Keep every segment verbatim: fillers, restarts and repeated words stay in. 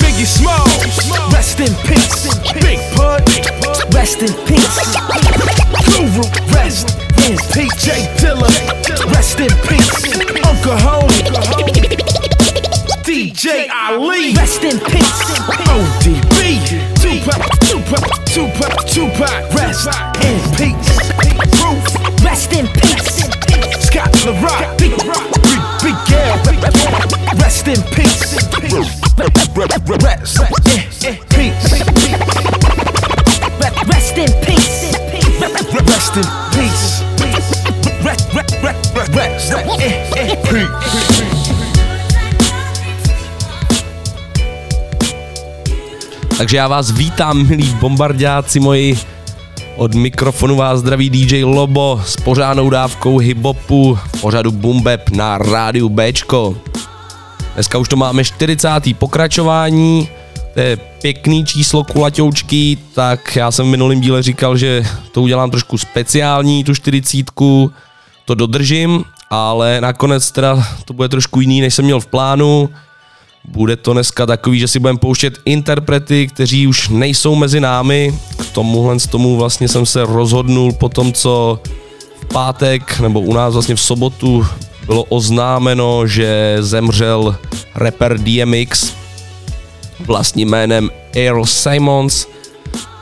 Biggie Smalls, rest in peace. Big Pun, rest in peace. Guru, rest in peace. J Dilla, rest in peace. Uncle Homie, D J Ali, rest in peace. O D B Tupac, Tupac, Tupac, Tupac, rest in peace. Roof, rest in peace. Scott LaRock, Big Big L, rest in peace. Rest in peace. Rest in peace. Rest in peace. Rest in peace. Takže já vás vítám, milí bombardáci moji. Od mikrofonu vás zdraví D J Lobo s pořádnou dávkou hip-hopu v pořadu Boom Bap na rádiu Bčko. Dneska už to máme čtyřicáté pokračování, to je pěkný číslo kulatoučky, tak já jsem v minulém díle říkal, že to udělám trošku speciální, tu čtyřicítku, to dodržím, ale nakonec teda to bude trošku jiný, než jsem měl v plánu. Bude to dneska takový, že si budeme pouštět interprety, kteří už nejsou mezi námi. K tomuhle z tomu vlastně jsem se rozhodnul po tom, co v pátek, nebo u nás vlastně v sobotu, bylo oznámeno, že zemřel rapper D M X vlastním jménem Earl Simons,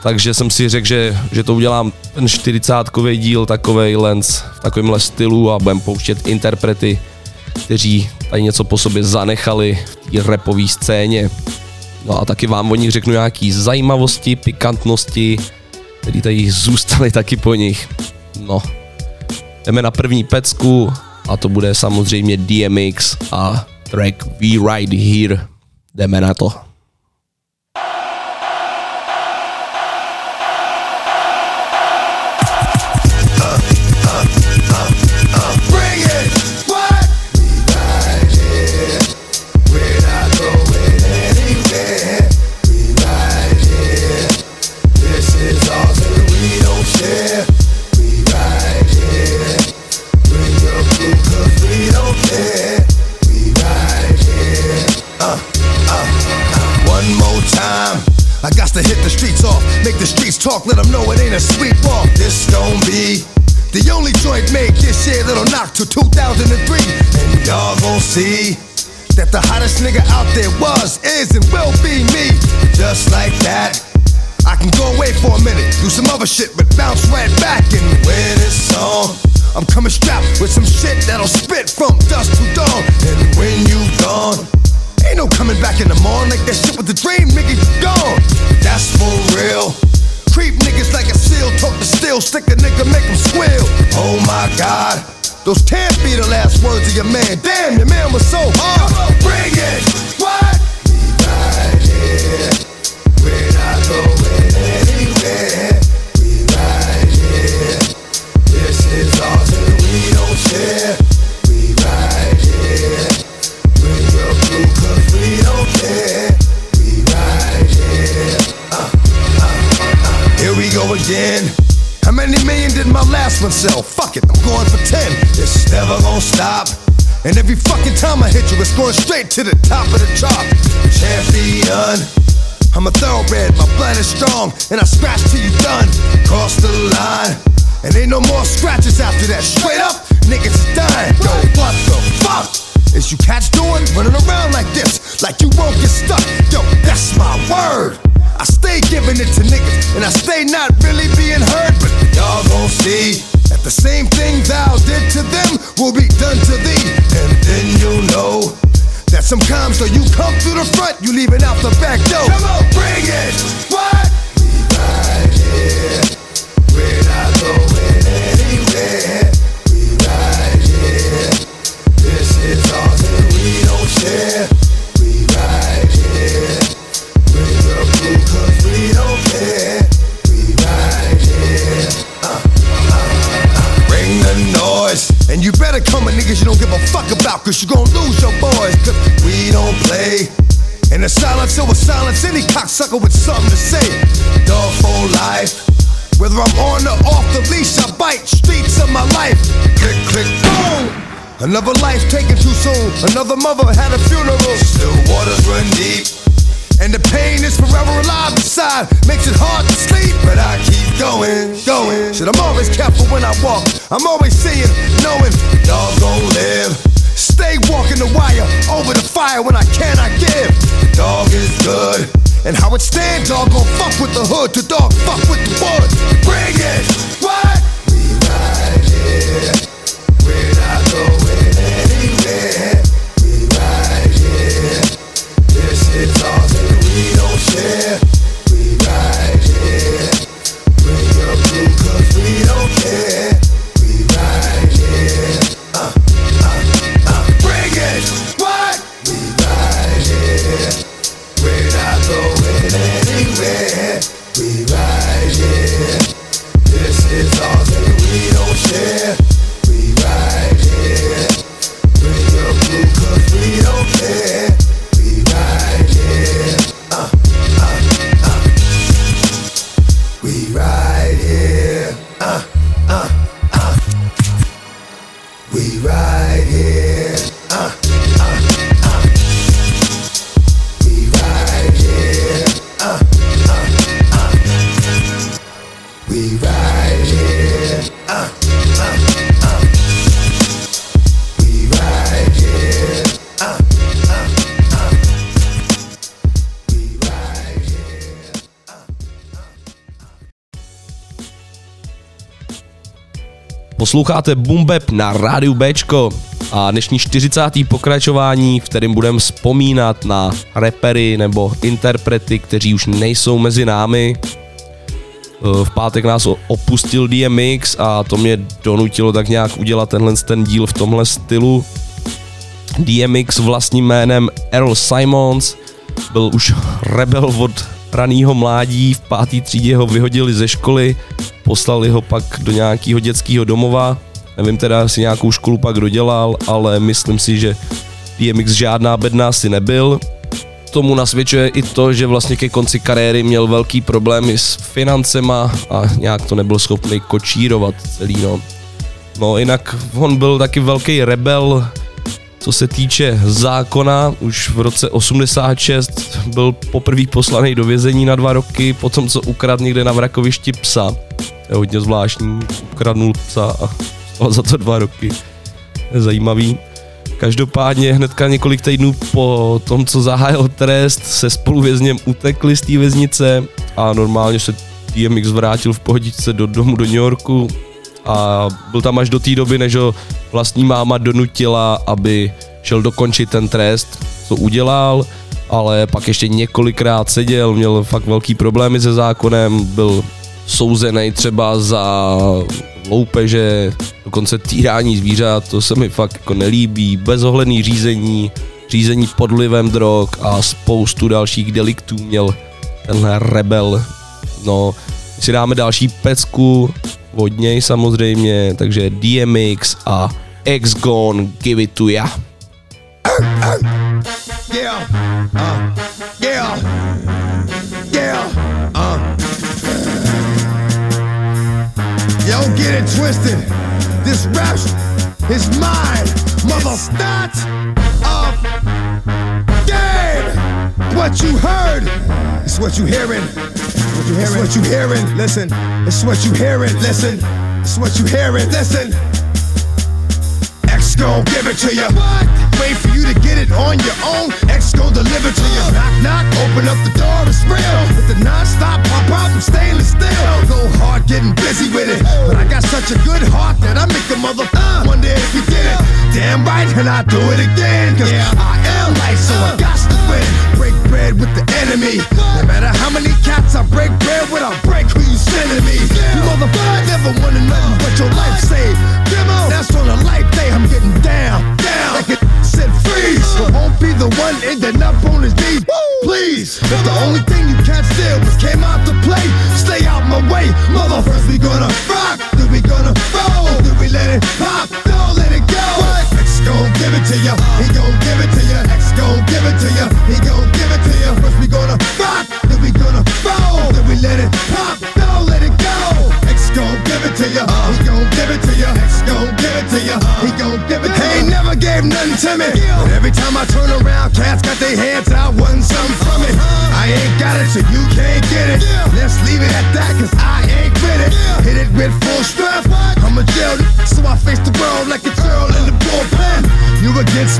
takže jsem si řekl, že, že to udělám ten čtyřicátkový díl takovej lens v takovémhle stylu a budem pouštět interprety, kteří tady něco po sobě zanechali v té rapové scéně. No a taky vám o nich řeknu nějaký zajímavosti, pikantnosti, které tady zůstaly taky po nich. No, jdeme na první pecku. A to bude samozřejmě D M X a track We Right Here. Jdeme na to. Talk, let them know it ain't a sweep off. This gon' be the only joint made this year that'll knock till two thousand three. And y'all gon' see that the hottest nigga out there was, is, and will be me. Just like that, I can go away for a minute, do some other shit, but bounce right back and wear this song. I'm coming strapped with some shit that'll spit from dusk to dawn. And when you gone, ain't no coming back in the morning. Like that shit with the dream, nigga, you gone. That's for real. Creep niggas like a seal, talk to steel, stick a nigga, make him squeal. Oh my God, those can't be the last words of your man. Damn, your man was so hard. Come on, bring it, what? We right here, we're not going anywhere. We right here, this is ours and we don't share. We right here, bring your crew 'cause we don't care. We right here. Uh. Here we go again. How many million did my last one sell? Fuck it, I'm going for ten. It's never gonna stop. And every fucking time I hit you, it's going straight to the top of the chart. Champion, I'm a thoroughbred, my blood is strong. And I scratch till you done. Cross the line, and ain't no more scratches after that. Straight up, niggas is dying. Yo, what the fuck is you cats doing? Running around like this, like you won't get stuck. Yo, that's my word. I stay giving it to niggas, and I stay not really being heard, but y'all gon' see that the same thing thou did to them will be done to thee, and then you'll know that sometimes though you come through the front, you leaving out the back door. Come on, bring it! What? We right here, we're not going anywhere. We right here, this is ours and we don't share. We right here. Cause we don't care, we right here. uh, uh, uh. Bring the noise, and you better come with niggas you don't give a fuck about, cause you gon' lose your boys, cause we don't play. And the silence over silence, any cocksucker with something to say. Dog for life, whether I'm on or off the leash, I bite streets of my life. Click, click, boom. Another life taken too soon, another mother had a funeral. Still waters run deep. and the pain is forever alive inside. Makes it hard to sleep, but I keep going, going. Shit, I'm always careful when I walk. I'm always seeing, knowing, y'all gon' live. Stay walking the wire, over the fire when I cannot give. The dog is good, and how it stands, dog gon' fuck with the hood. The dog fuck with the woods. Bring it, what? We ride here, we're not going anywhere. We ride here, this is ours and we don't share. We ride here, bring your crew 'cause we don't care. We ride here, uh, uh, uh, bring it, what? We ride here, we're not going anywhere. We ride here, this is ours and we don't share. We ride here, bring your crew 'cause we don't care. We ride here, uh, uh, uh. We ride here, uh, uh, uh. We ride here, uh, uh, uh. We ride here, uh, uh, uh. We ride here, uh, uh, uh. We ride here, uh, uh, uh. We ride here, uh, uh, uh. Posloucháte Boom Bap na rádiu Bčko a dnešní čtyřicáté pokračování, v kterém budeme vzpomínat na rapery nebo interprety, kteří už nejsou mezi námi. V pátek nás opustil D M X a to mě donutilo tak nějak udělat tenhle ten díl v tomhle stylu. D M X vlastním jménem Earl Simons byl už rebel od ranýho mládí, v páté třídě ho vyhodili ze školy, poslali ho pak do nějakého dětského domova. Nevím teda, jestli nějakou školu pak dodělal, ale myslím si, že D M X žádná bedná si nebyl. Tomu nasvědčuje i to, že vlastně ke konci kariéry měl velký problémy s financema a nějak to nebyl schopný kočírovat celý, no. No jinak on byl taky velký rebel, co se týče zákona. Už v roce osmdesát šest byl poprvé poslaný do vězení na dva roky, potom co ukradl někde na vrakovišti psa. To je hodně zvláštní, ukradnul psa a stal za to dva roky. Zajímavý. Každopádně hnedka několik týdnů po tom, co zahájil trest, se spoluvězněm utekli z té věznice a normálně se D M X vrátil v pohodičce do domu do New Yorku a byl tam až do té doby, než ho vlastní máma donutila, aby šel dokončit ten trest, co udělal, ale pak ještě několikrát seděl, měl fakt velký problémy se zákonem, byl souzený třeba za loupeže, dokonce týrání zvířat, to se mi fakt jako nelíbí, bezohledný řízení, řízení pod vlivem drog a spoustu dalších deliktů měl tenhle rebel. No, si dáme další pecku od něj samozřejmě, takže D M X a X Gone Give It To Ya. Yeah, uh, yeah, yeah, uh. Don't get it twisted, this rap is mine, mother. It's not a game. What you heard, it's what you hearing. What you hearing, what you hearing. Listen, it's what you hearing. Listen, it's what you hearing. Listen, X gon' give it to ya. Wait for you to get it on your own. X gon' deliver to ya. Knock, knock, open up the door, it's real. With the non-stop pop out, I'm stainless steel. Go hard, getting busy with it. But I got such a good heart that I make a mother uh, wonder if you did it. Damn right, and I do it again. Cause yeah, I am life, so I got to win. Break bread with the enemy. No matter how many cats I break bread with, I break who you sending me. You motherfucker never wanted nothing but your life saved. Demo, that's on a life day, I'm getting down, down. Like it said freeze, but won't be the one ending up on his knees. Please, if the only thing you can't steal was came out to play, stay out my way, mother. First we gonna rock, then we gonna roll, then we let it pop, don't let it go. X gon' give it to ya, he gon' give it to ya. X gon' give it to ya, he gon' give it to ya. First we gonna rock, then we gonna roll, then we let it pop, don't let it go. X gon' give it to ya, he gon' give it to ya. X gon' give it to ya, he gon' give it to ya. He never gave nothing to me, but every time I turn around, cats got their hands out, wasn't something from it. I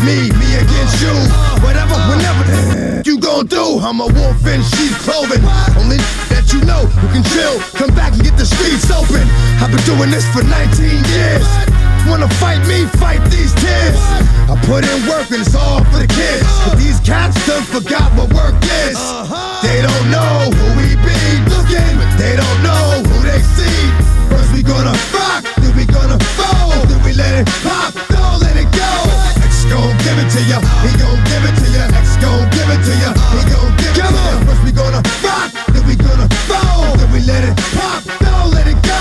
me, me against you. Whatever, whenever you gon' do, I'm a wolf in sheep's clothing. Only that you know, you can chill. Come back and get the streets open. I've been doing this for nineteen years. Wanna fight me? Fight these kids. I put in work and it's all for the kids. But these cats done forgot what work is. They don't know who we be looking. They don't know who they see. First we gonna rock, then we gonna fold, then we let it pop, don't let it go. X gon' give it to ya, he gon' give it to ya. X gon' give it to ya, he gon' give it to ya. First we gonna rock, then we gonna fold, then we let it pop, don't let it go.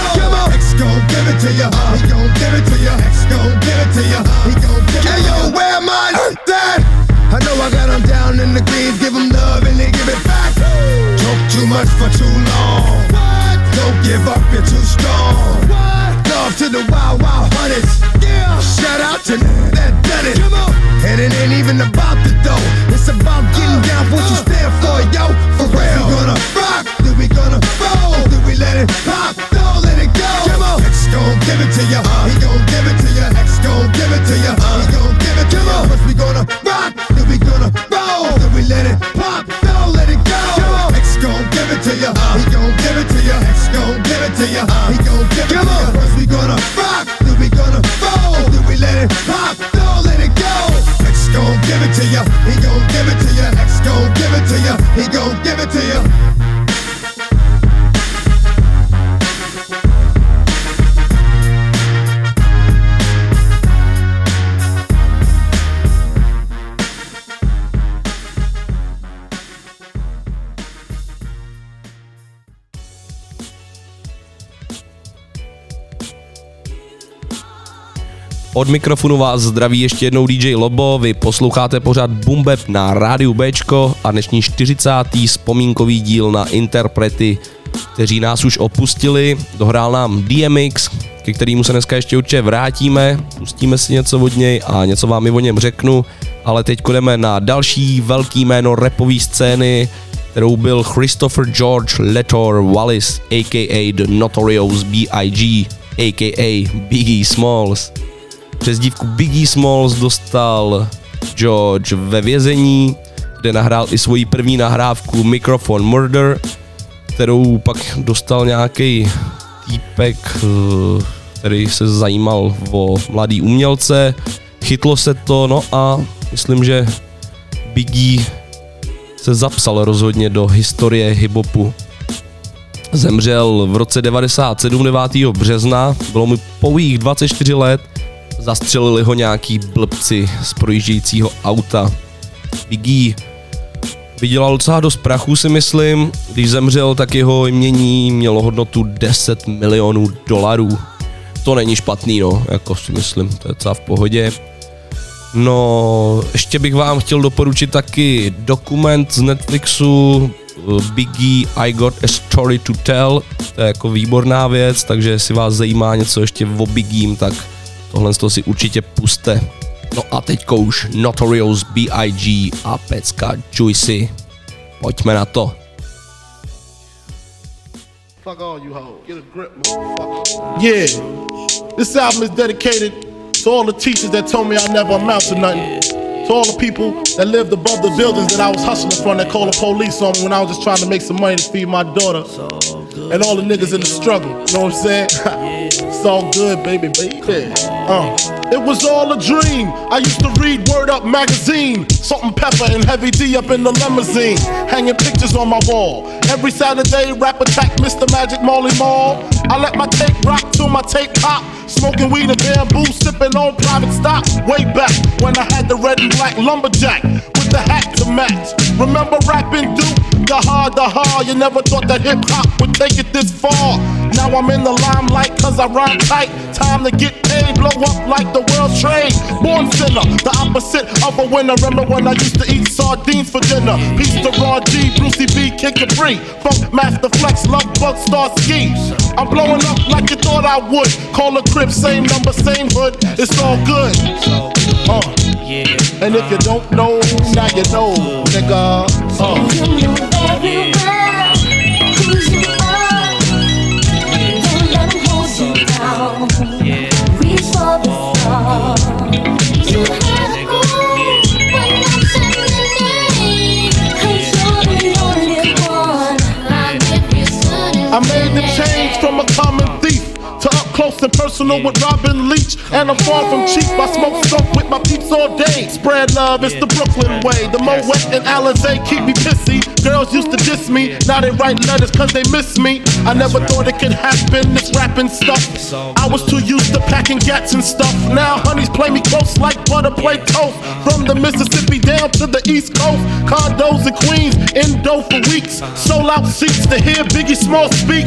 X gon' give it to ya, he gon' give it to ya. X gon' give it to ya, he gon' give it to ya. Hey yo, where am I at? I know I got them down in the greens, give them love and they give it back. Talk too much for too long. Don't give up, you're too strong. Love to the wild, wild hunters. Shout out to that done it. And it ain't even about the dough. It's about getting down for what you stand for, yo. For real. We gonna rock, then we gonna roll, then we let it pop, don't let it go. X gon' give it to ya, he gon' give it to ya. X gon' give it to ya, he gon' give it to ya. First we gonna rock, then we gonna roll, then we let it pop, don't let it go. X gon' give it to ya, he gon' give it to ya. X gon' give it to ya, he gon' give it to ya. First we gonna rock, then we gonna roll, then we let it pop, don't let it go. X gon' give it to ya, he gon' give it to ya. X gon' give it to ya, he gon' give it to ya. Od mikrofonu vás zdraví ještě jednou dý džej Lobo, vy posloucháte pořád Boom Bap na rádiu Bčko a dnešní čtyřicátý vzpomínkový díl na interprety, kteří nás už opustili. Dohrál nám dé em iks, ke kterému se dneska ještě určitě vrátíme, pustíme si něco od něj a něco vám i o něm řeknu, ale teď jdeme na další velký jméno rapové scény, kterou byl Christopher George Lethor Wallace a k a. The Notorious B I G a k a. Biggie Smalls. Přezdívku Biggie Smalls dostal George ve vězení, kde nahrál i svoji první nahrávku Microphone Murder, kterou pak dostal nějaký týpek, který se zajímal o mladý umělce. Chytlo se to, no a myslím, že Biggie se zapsal rozhodně do historie hip-hopu. Zemřel v roce devadesát sedm, devátého března, bylo mu pouhých dvacet čtyři let. Zastřelili ho nějaký blbci z projíždějícího auta. Biggie vydělal docela dost prachu, si myslím. Když zemřel, tak jeho jmění mělo hodnotu deset milionů dolarů. To není špatný, no, jako si myslím, to je docela v pohodě. No, ještě bych vám chtěl doporučit taky dokument z Netflixu Biggie I Got a Story to Tell. To je jako výborná věc, takže jestli vás zajímá něco ještě o Biggiem, tak tohle to si určitě puste. No a teďko už Notorious B I G a pecka Juicy. Pojďme na to. Fuck all you hoes. Get a grip, motherfucker. Yeah. This album is dedicated to all the teachers that told me I never amount to nothing. To all the people that lived above the buildings that I was hustling from that called the police on me when I was just trying to make some money to feed my daughter. And all the niggas in the struggle, you know what I'm saying? It's all good, baby, baby. Uh, it was all a dream. I used to read Word Up magazine. Salt and Pepper and Heavy D up in the limousine. Hanging pictures on my wall. Every Saturday, rap attack Mister Magic Molly Mall. I let my tape rock till my tape pop. Smoking weed and bamboo, sipping on private stock. Way back when I had the red and black lumberjack with the hat to match. Remember rapping Duke? The hard, the hard. You never thought that hip hop would take it this far. Now I'm in the limelight cause I rhyme tight. Time to get paid, blow up like the world trade. Born sinner, the opposite of a winner. Remember when I used to eat sardines for dinner? Peace to Raw G, Brucey B, Kid Capri, Funk Master Flex, Love Bug, Star Ski. I'm blowing up like you thought I would. Call a crib, same number, same hood. It's all good. Uh. And if you don't know, now you know, nigga. Uh. Reach for the stars. You have all. close and personal with Robin Leach. And I'm far from cheap. I smoke stuff with my peeps all day. Spread love, it's the Brooklyn way. The Moet and Alizé keep me pissy. Girls used to diss me, now they write letters cause they miss me. I never thought it could happen, this rapping stuff. I was too used to packing gats and stuff. Now honeys play me close like butter play toast. From the Mississippi down to the East Coast. Condos in Queens, endo for weeks. Sold out seats to hear Biggie Smalls speak.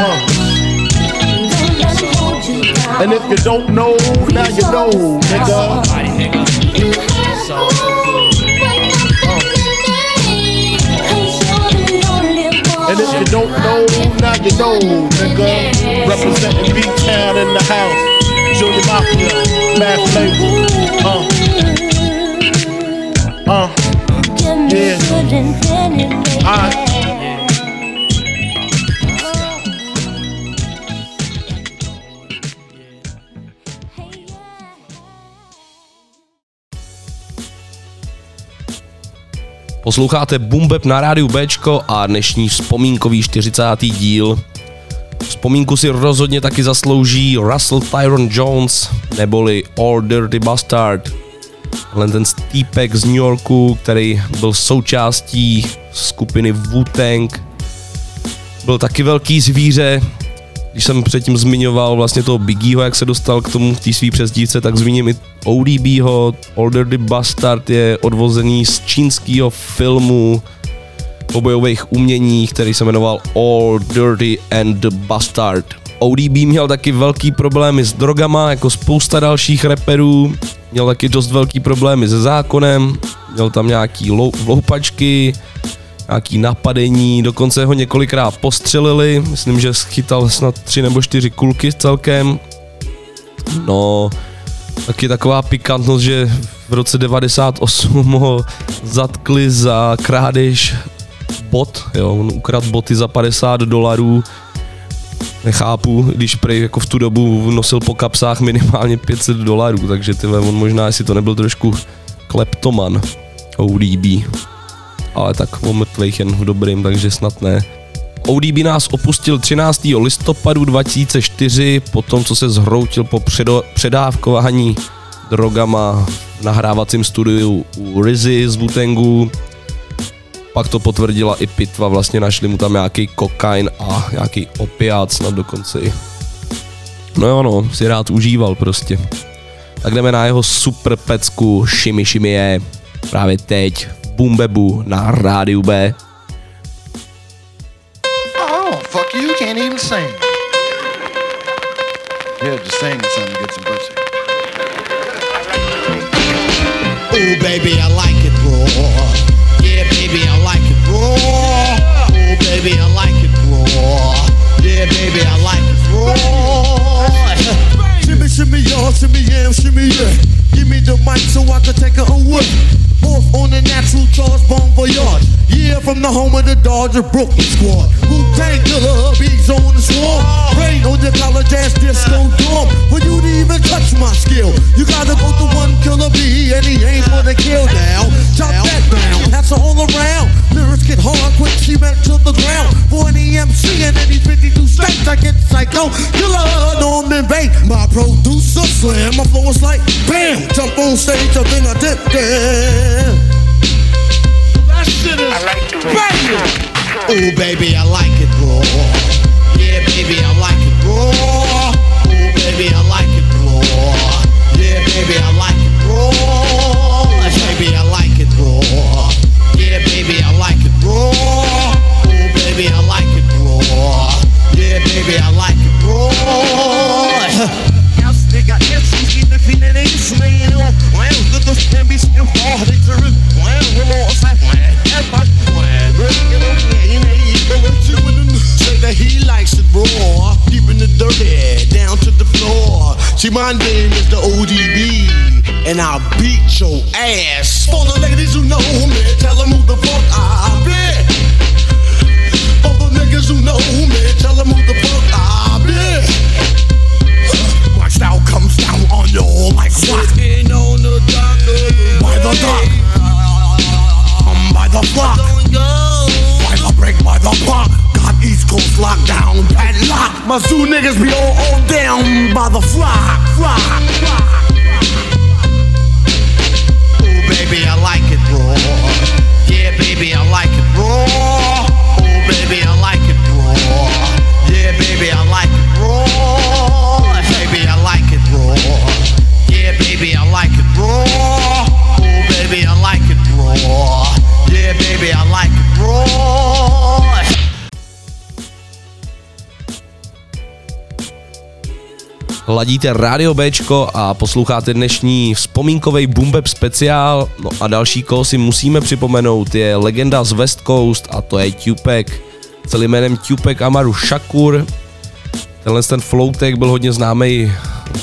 uh. And if you don't know, now you know, nigga. And if you don't know, now you know, nigga. Representing B-Town in the house. Junior Mafia, Mad Flavor. Uh. Uh. Yeah. Alright. Posloucháte Bumbeb na rádiu Bčko a dnešní vzpomínkový čtyřicátý díl. Vzpomínku si rozhodně taky zaslouží Russell Tyrone Jones, neboli All Dirty Bastard. Ten týpek z New Yorku, který byl součástí skupiny Wu-Tang. Byl taky velký zvíře. Když jsem předtím zmiňoval vlastně toho Biggieho, jak se dostal k tomu té svý přezdívce, tak zmíním i O D B ho. All Dirty Bastard je odvozený z čínského filmu o bojových uměních, který se jmenoval All Dirty and the Bastard. O D B měl taky velký problémy s drogama, jako spousta dalších rapperů. Měl taky dost velký problémy se zákonem, měl tam nějaký loupačky, nějaký napadení, dokonce ho několikrát postřelili, myslím, že schytal snad tři nebo čtyři kulky celkem. No, taky taková pikantnost, že v roce devadesát osm ho zatkli za krádež bot, jo, on ukradl boty za padesát dolarů. Nechápu, když prej jako v tu dobu nosil po kapsách minimálně pět set dolarů, takže tyhle, on možná, jestli to nebyl trošku kleptoman, O D B. Ale tak o mrtvejch jen v dobrým, takže snad ne. O D B nás opustil třináctého listopadu dva tisíce čtyři, po tom, co se zhroutil po předo- předávkování drogama v nahrávacím studiu u Rizzy z Wu-Tangu. Pak to potvrdila i pitva, vlastně našli mu tam nějaký kokain a nějaký opiát snad dokonce i. No jo no, si rád užíval prostě. Tak jdeme na jeho super pecku Shimmy Shimmy je právě teď. Boombebu na rádiu B. Oh, fuck you, you can't even sing. Yeah, just sing something to get some pussy. Ooh, baby, I like it raw. Yeah, baby, I like it raw. Ooh, baby, I like it raw. Yeah, baby, I like it raw. Shimmy, shimmy, y'all, shimmy, yeah, shimmy, yeah. Give me the mic so I can take it away. Off on the natural charge, bon voyage. Yeah, from the home of the Dodger Brooklyn squad. Wu-Tang Dilla hubbies on the swarm. Rain on your college ass disco dorm. For you to even touch my skill, you gotta go to one killer B, and he ain't gonna kill now. Chop that down, that's all around. Lyrics get hard quick, she back to the ground. For an E M C in any fifty-two states, I get psycho. Killer Norman Bates, my producer Slim. My flow is like bam, jump on stage, I think I did that. That shit is I like the banging. Ooh, baby, I like it, bro. Yeah, baby, I like it, bro. Ooh, baby, I like it, bro. Yeah, baby, I like it, bro. Baby, I like it, bro. Yeah, baby, I like it, bro. Ooh, baby, I like it, bro. Yeah, baby, I like it, bro. Now stick out here, she's the feet that ain't slaying on. Well, the can be still hard to rip. Well, we're all like, well, everybody, well, we're getting it. Say that he likes it raw, keeping it dirty, down to the floor. See, my name is the O D B, and I'll beat your ass. For the ladies who know me, tell them who the fuck I be. For the niggas who know me, tell them who the fuck I be. My style comes down on y'all like what? Sitting on the dock by the dock, I'm by the block, by the break, by the block. Got East Coast lockdown, padlock. My zoo niggas be all, all down by the flock, flock, flock. Baby, I like it raw. Yeah, baby, I like it raw. Oh, baby, I like it raw. Yeah, baby, I like it raw. Baby, I like it raw. Yeah, baby, I like it raw. Oh, baby, I like it raw. Yeah, baby, I like it raw. Ladíte Rádio Bčko a posloucháte dnešní vzpomínkovej Boom Bap speciál. No a další, koho si musíme připomenout, je legenda z West Coast a to je Tupac. Celým jménem Tupac Amaru Shakur. Tenhle ten floutek byl hodně známý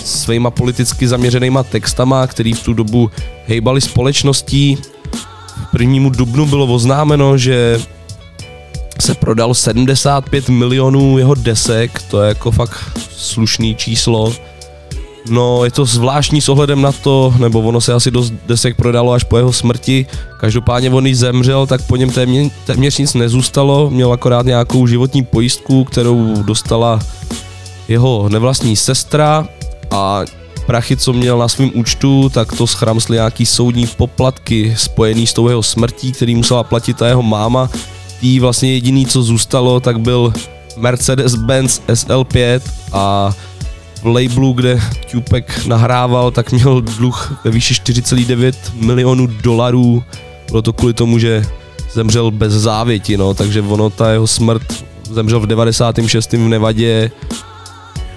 svýma politicky zaměřenýma textama, který v tu dobu hejbali společností. V prvnímu dubnu bylo oznámeno, že se prodalo sedmdesát pět milionů jeho desek, to je jako fakt slušný číslo. No, je to zvláštní s ohledem na to, nebo ono se asi dost desek prodalo až po jeho smrti. Každopádně on již zemřel, tak po něm téměř, téměř nic nezůstalo, měl akorát nějakou životní pojistku, kterou dostala jeho nevlastní sestra a prachy, co měl na svém účtu, tak to schramsly nějaký soudní poplatky spojený s tou jeho smrtí, který musela platit ta jeho máma. Tý vlastně jediný, co zůstalo, tak byl Mercedes-Benz S L pět a v labelu, kde Tupac nahrával, tak měl dluh ve výši čtyři celá devět milionů dolarů. Bylo to kvůli tomu, že zemřel bez závěti, no, takže ono, ta jeho smrt, zemřel v devadesát šest v Nevadě,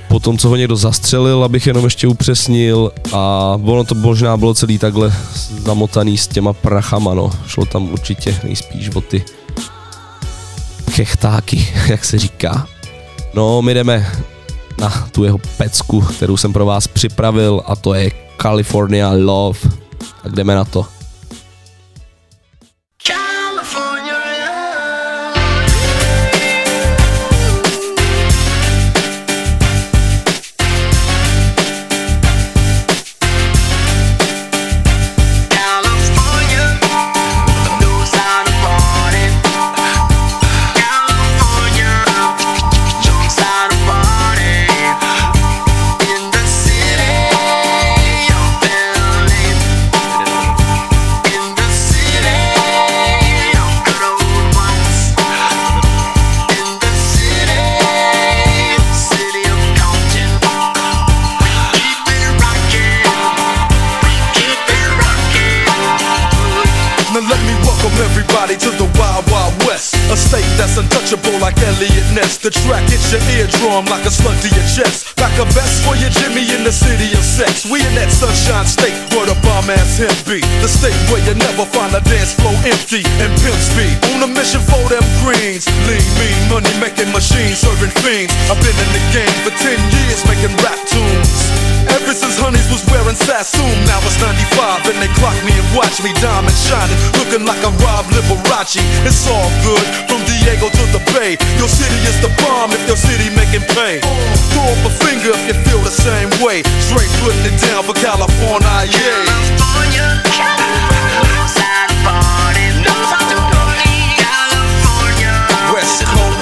po tom, co ho někdo zastřelil, abych jenom ještě upřesnil, a ono to možná bylo celý takhle zamotaný s těma prachama, no, šlo tam určitě nejspíš o ty kechtáky, jak se říká. No, my jdeme na tu jeho pecku, kterou jsem pro vás připravil, a to je California Love. Tak jdeme na to. The track hits your eardrum like a slug to your chest, like a vest for your Jimmy in the city of sex. We in that sunshine state where the bomb ass him be, the state where you never find a dance floor empty and pimp speed. On a mission for them greens, lean, mean, money making machines, serving fiends. I've been in the game for ten years making rap tunes ever since honeys was wearing in Sassoon, now it's ninety-five, and they clock me and watch me diamond shining, looking like I robbed Liberace. It's all good, from Diego to the Bay. Your city is the bomb if your city making pain. Throw up a finger if you feel the same way. Straight putting it down for California, yeah. California, California, outside party, no time to party. California, West Coast.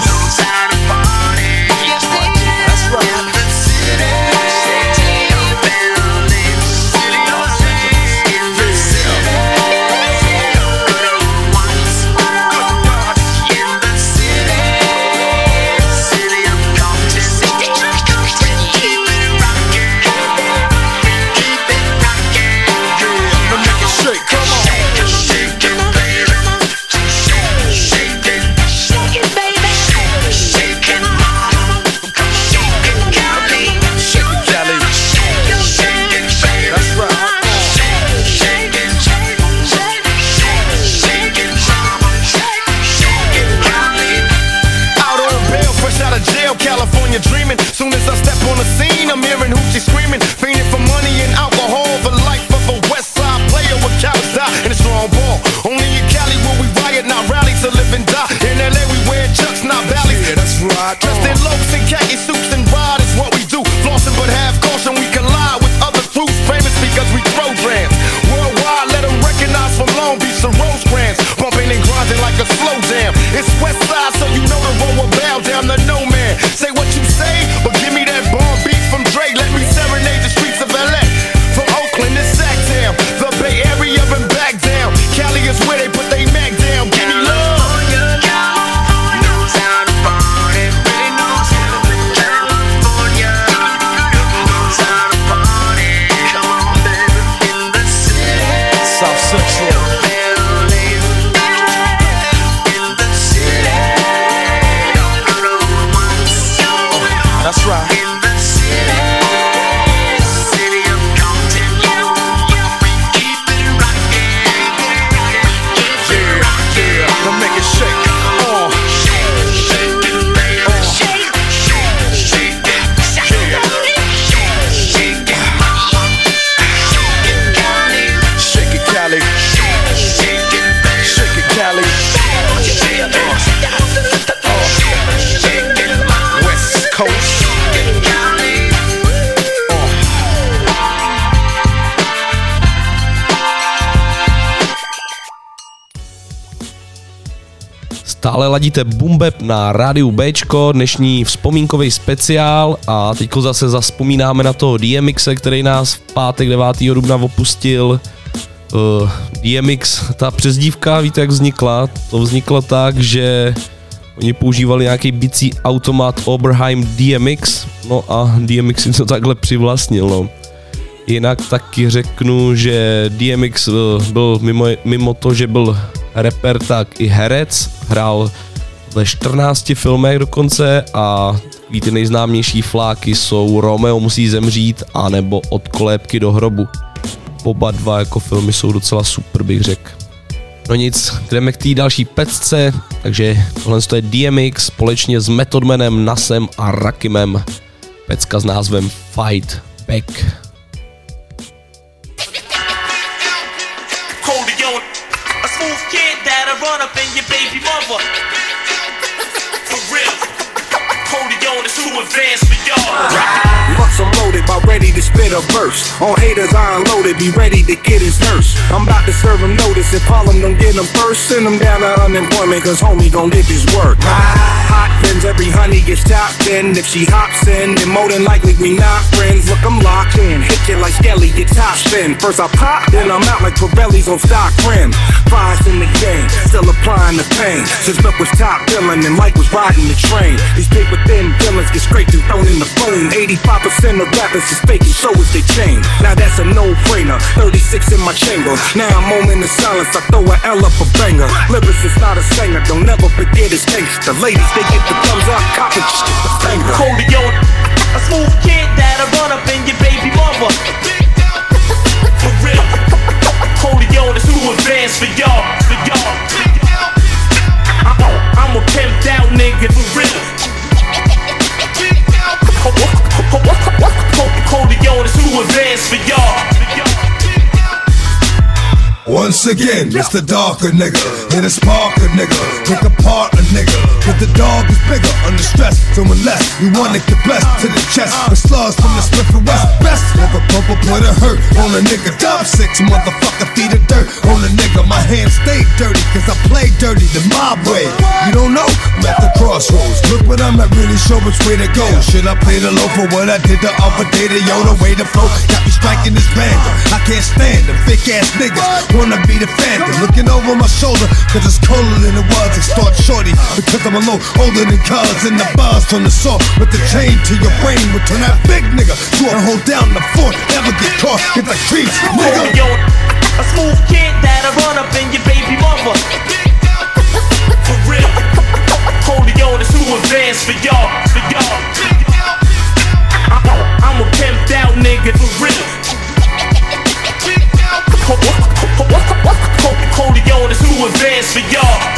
Ale ladíte Bumbeb na rádiu Bčko, dnešní vzpomínkový speciál, a teďko zase zazpomínáme na toho D M X, který nás v pátek devátého dubna opustil. Uh, D M X, ta přezdívka, víte jak vznikla? To vzniklo tak, že oni používali nějaký bicí automat Oberheim D M X, no a D M X si to takhle přivlastnil, no. Jinak taky řeknu, že D M X byl mimo, mimo to, že byl rapper, tak i herec, hrál ve čtrnácti filmech dokonce, a ví, ty nejznámější fláky jsou Romeo musí zemřít a nebo Od kolébky do hrobu. Oba dva jako filmy jsou docela super, bych řekl. No nic, jdeme k té další pecce, takže tohle je D M X společně s Method Manem, Nasem a Rakimem. Pecka s názvem Fight Back. Run up in your baby mother. For real. Codeon is too advanced for y'all. Bucks unloaded, about ready to spit a verse. On haters I unloaded, be ready to get his nurse. I'm about to serve him notice, if all them don't get him first, send him down to unemployment, cause homie gon' get his work. Hot fins, every honey gets chopped in. If she hops in, then more than likely we not friends. Look, I'm locked in, hit you like Skelly, get top spin. First I pop, then I'm out like Pirelli's on stock rim. Prize in the game, still applying the pain. Since Buck was top villain and Mike was riding the train. These paper thin villains get scraped and thrown in the phone. eighty-five percent Percent of rappers is fake and so is they change. Now that's a no-brainer, thirty-six in my chamber. Now I'm on in the silence, I throw an L up a banger. Lyrics is not a singer, don't ever forget his gangster. Ladies, they get the thumbs up, cop and just get the finger. Codeon, a smooth kid that'll run up in your baby mother. For real, Codeon is too advanced for y'all, for y'all. I'm a pimped out nigga, for real. Codeon is too advanced for y'all. Once again, it's the darker nigga, hit a sparker nigga, pick apart a nigga, but the dog is bigger, under stress, doing less, we wanna get blessed to the chest, with slugs from the Smith and West, best, never purple put a hurt on a nigga, dump six motherfucker feet of dirt on a nigga, my hands stay dirty, cause I play dirty the mob way, you don't know, I'm at the crossroads, look but I'm not really sure which way to go, should I play the low for what I did the other day, the yo, the way to flow, got me striking this band, I can't stand them thick ass niggas, wanna be the fandom, looking over my shoulder, cause it's colder than it was, and start shorty, because I'm a little older than cuz, and the bars turn the saw, with the chain to your brain, would turn that big nigga, to a hold down the fort, never get caught, get the creeps, nigga. Yo, a smooth kid that'll run up in your baby mother, for real, Cody on is who advanced for y'all, for y'all, I'm a pimped out nigga, for real. Codeon is who advanced for y'all.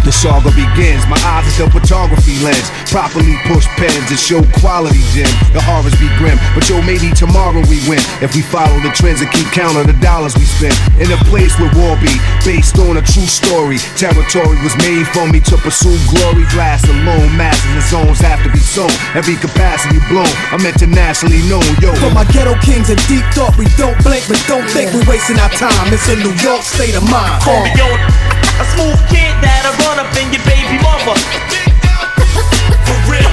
The saga begins, my eyes is the photography lens. Properly push pens and show quality gem. The horrors be grim, but yo, maybe tomorrow we win. If we follow the trends and keep count of the dollars we spend. In a place where war be, based on a true story. Territory was made for me to pursue glory. Glass alone, masses and zones have to be sold. Every capacity blown, I'm internationally known, yo. For my ghetto kings and deep thought, we don't blink, but don't think we wasting our time. It's a New York state of mind. Call me on a smooth kid that'll run up in your baby mama. For real,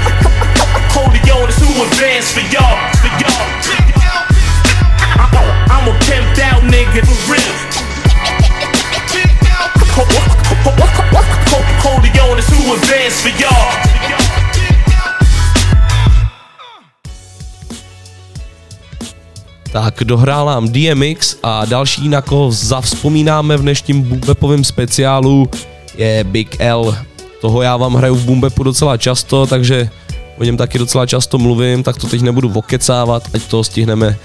Codeon is who advanced for y'all, for y'all. I'm a pimped out nigga, for real. Codeon is who advanced for y'all. Tak dohrál nám D M X a další, na koho zavzpomínáme v dnešním boombapovém speciálu, je Big L. Toho já vám hraju v boombapu docela často, takže o něm taky docela často mluvím, tak to teď nebudu okecávat, ať toho stihneme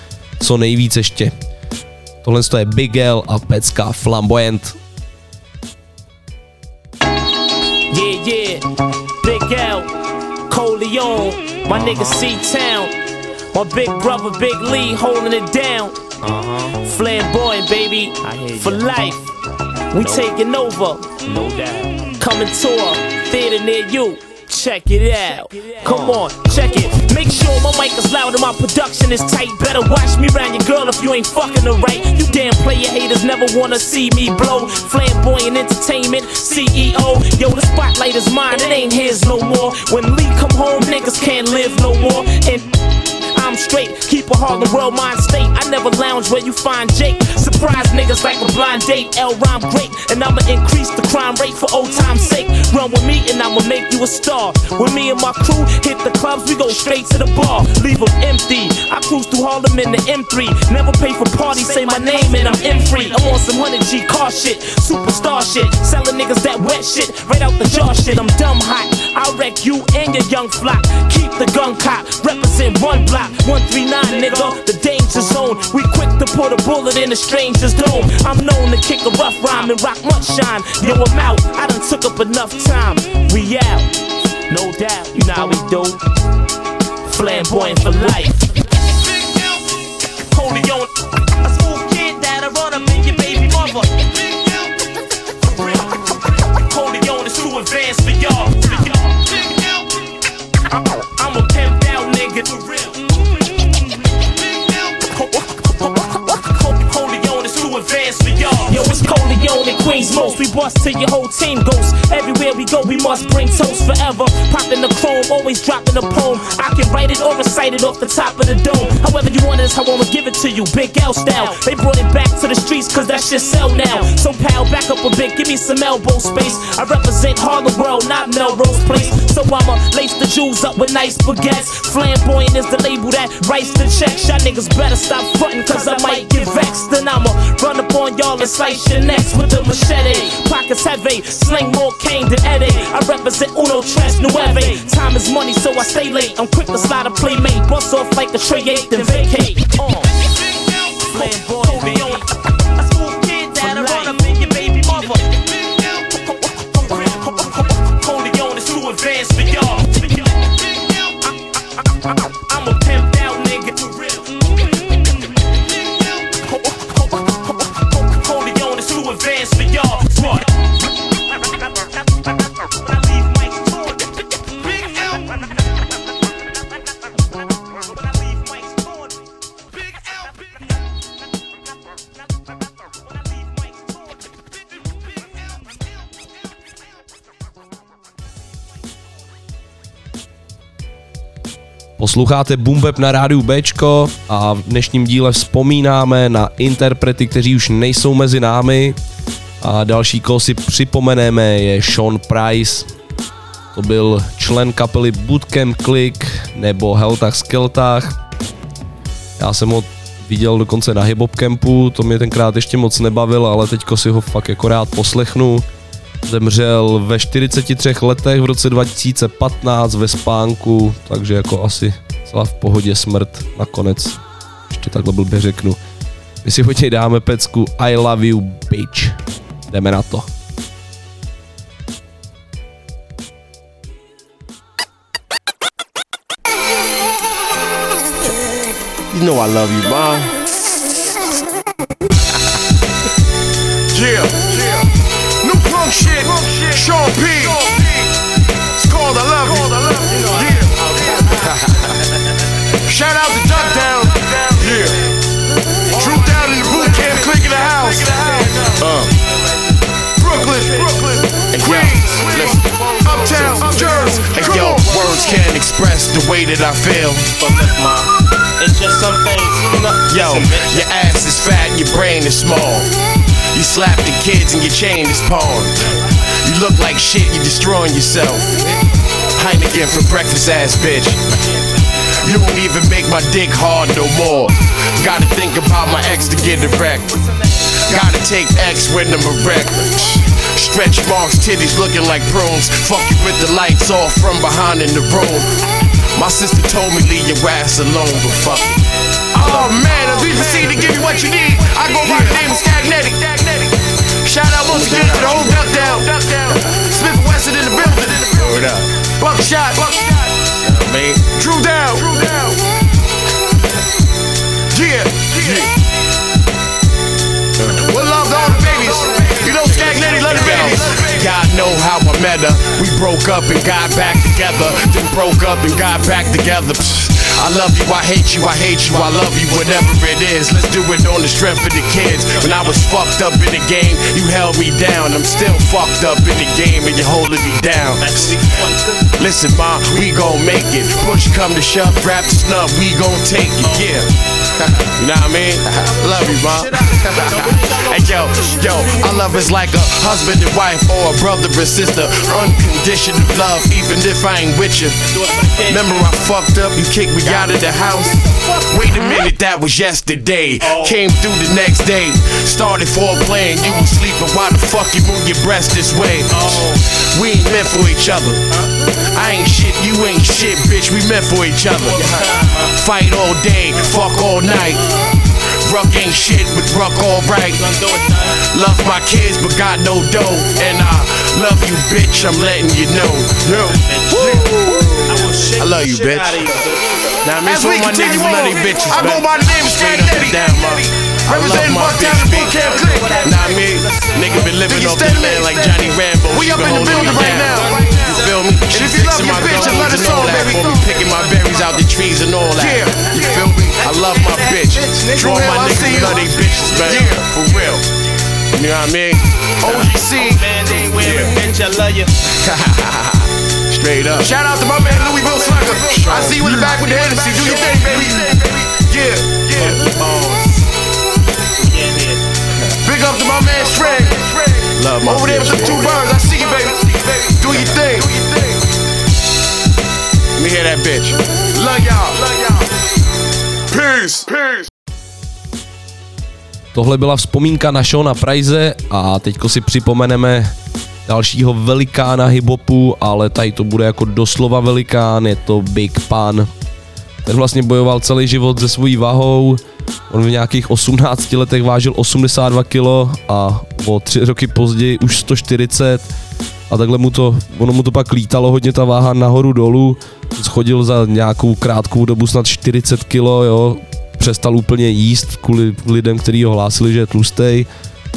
co nejvíc ještě. Tohle je Big L a pecka Flamboyant. Yeah, yeah, Big L, Coleon, my nigga C-Town. My big brother, Big Lee, holding it down. Uh-huh. Flamboyant, baby, for life. We no. taking over. No doubt. Coming to a theater near you. Check it out. Check it out. Come on, check it. Make sure my mic is loud and my production is tight. Better watch me round your girl if you ain't fucking her right. You damn player haters never wanna see me blow. Flamboyant Entertainment, C E O. Yo, the spotlight is mine, it ain't his no more. When Lee come home, niggas can't live no more. And I'm straight, keep a Harlem world mind state. I never lounge where you find Jake. Surprise niggas like a blind date. L rhyme great, and I'ma increase the crime rate for old time's sake. Run with me and I'ma make you a star. With me and my crew, hit the clubs, we go straight to the bar. Leave them empty, I cruise through Harlem in the M three. Never pay for parties, say my name and I'm M-free. I'm on some one hundred G car shit, superstar shit. Selling niggas that wet shit, right out the jar shit. I'm dumb hot, I'll wreck you and your young flock. Keep the gun cop, represent one block. one three nine, nigga, the danger zone. We quick to put a bullet in a stranger's dome. I'm known to kick a rough rhyme and rock much shine. Yo, I'm out, I done took up enough time. We out, no doubt, you know how we do. Flamboyant for life. Big L, holding on. A smooth kid that'll run up in your baby mother. Big L, for real. Holding on is too advanced for y'all, for y'all. Big L, I'm a pimped out nigga, for real. Yo, it's Coleon in Queens most. We bust till your whole team goes. Everywhere we go, we must bring toast forever. Popping the chrome, always dropping the poem. I can write it or recite it off the top of the dome. However you want it, I wanna give it to you, Big L style. They brought it back to the streets, cause that shit sell now. So pal, back up a bit, give me some elbow space. I represent Harlem World, not Melrose Place. So I'ma lace the jewels up with nice baguettes. Flamboyant is the label that writes the checks. Y'all niggas better stop frontin', cause I might get vexed. Then I'ma run up on y'all and slice your necks with a machete. Pockets heavy, sling more cane than Eddie. I represent Uno Tres Nueve. Time is money, so I stay late. I'm quick to slide a playmate. Bust off like a tray eight, then vacate. Uh. Flamboyant. A smooth kid that'll run up in your baby mother. Codeon is too advanced for y'all. I'm a pimped out nigga, for real. Posloucháte Boom Bap na rádiu Bčko a v dnešním díle vzpomínáme na interprety, kteří už nejsou mezi námi. A další, koho si připomeneme, je Sean Price. To byl člen kapely Bootcamp Click nebo Heltah Skeltah. Já jsem ho viděl dokonce na hip-hop campu, to mě tenkrát ještě moc nebavilo, ale teďko si ho fakt jako rád poslechnu. Zemřel ve čtyřiceti třech letech v roce dva tisíce patnáct ve spánku, takže jako asi celá v pohodě smrt nakonec. Ještě takhle blbě řeknu. My si hodně dáme pecku I love you bitch. Jdeme na to. You know I love you, mom. Yeah, yeah. New punk shit, Sean P. It's called I Love You. Yeah. Shout out to Duck Down. Yeah. Drew down in the boot camp, click in the house. Uh. Brooklyn, Brooklyn, Queens, Uptown, Jersey. Hey yo, words can't express the way that I feel. Fuck mom. It's just some things, you know. Yo, your ass is fat and your brain is small. You slap the kids and your chain is pawned. You look like shit, you're destroying yourself. Heineken for breakfast ass bitch. You won't even make my dick hard no more. Gotta think about my ex to get erect. Gotta take X when I'm erect. Stretch marks, titties looking like prunes. Fuck you with the lights off from behind in the room. My sister told me leave your ass alone, but fuck it. Oh man, if we proceed to give you what you need, I go by the name of Stagnetic. Shout out once again to the whole Duck Down. Smith and Wesson in the building. Buckshot. Drew Down. Yeah. We'll love to all the babies. You know Stagnetic, love the babies. God know how I met her. We broke up and got back together. Then broke up and got back together. Psh, I love you, I hate you, I hate you, I love you, whatever it is. Let's do it on the strength of the kids. When I was fucked up in the game, you held me down. I'm still fucked up in the game and you're holding me down. Listen, ma, we gon' make it. Push come to shove, grab the snub, we gon' take it, yeah. You know what I mean? Love you, ma. Hey, yo, yo, our love is like a husband and wife or brother and sister, unconditional love, even if I ain't with you. Remember I fucked up, you kicked me out of the house. Wait a minute, that was yesterday. Came through the next day, started foreplaying. You was sleeping, why the fuck you move your breast this way? We ain't meant for each other. I ain't shit, you ain't shit, bitch, we meant for each other. Fight all day, fuck all night. Ruck ain't shit, but Ruck alright. Love my kids, but got no dough. And I love you, bitch, I'm letting you know. Yo. I love you, bitch. Now, I miss all my niggas, bloody bitches, I go by the name of Stan Letty. I love my bitch, bitch. Now, me, nigga been living off the land like Johnny Rambo. We up in the building right now. Feel me? And if you love your bitch, I love it all, baby. For me picking my berries out the trees and all that. Yeah, you feel me? I love my bitch. Draw my niggas, love they bitches, man. Yeah. For real. You know what I mean? O G C. Man, they ain't wearing a bitch, I love you. Straight up. Shout out to my man Louis Will Slugger. I see you in the back with the Hennessy. Do your thing, baby. Yeah, yeah. Big up to my man Shrek. Love my bitch. Over there with the two birds. I see you, baby. Do your thing. Let me hear that bitch. Love y'all. Love y'all. Peace. Peace. Tohle byla vzpomínka na Seana Price a teďko si připomeneme dalšího velikána hiphopu, ale tady to bude jako doslova velikán, je to Big Pun. Ten vlastně bojoval celý život se svojí váhou. On v nějakých osmnácti letech vážil osmdesát dva kilo a o tři roky později už sto čtyřicet. A takhle mu to, ono mu to pak lítalo hodně ta váha nahoru dolů, schodil za nějakou krátkou dobu snad čtyřicet kilo, jo, přestal úplně jíst kvůli lidem, kteří ho hlásili, že je tlustej,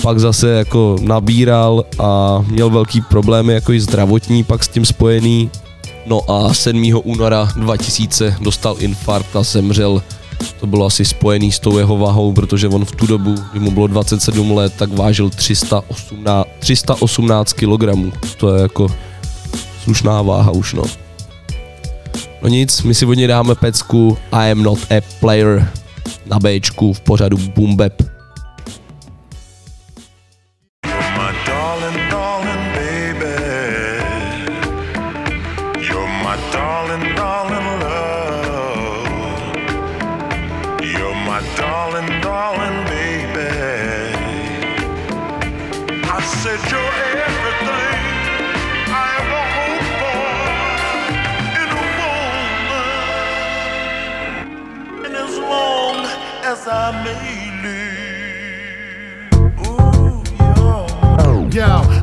pak zase jako nabíral a měl velký problémy jako i zdravotní pak s tím spojený. No a sedmého února dva tisíce dostal infarkt a zemřel. To bylo asi spojený s tou jeho váhou, protože on v tu dobu, kdy mu bylo dvacet sedm let, tak vážil tři sta osmnáct kilogramů. To je jako slušná váha už, no. No nic, my si od něj dáme pecku I am not a player na béčku v pořadu Boom Bap.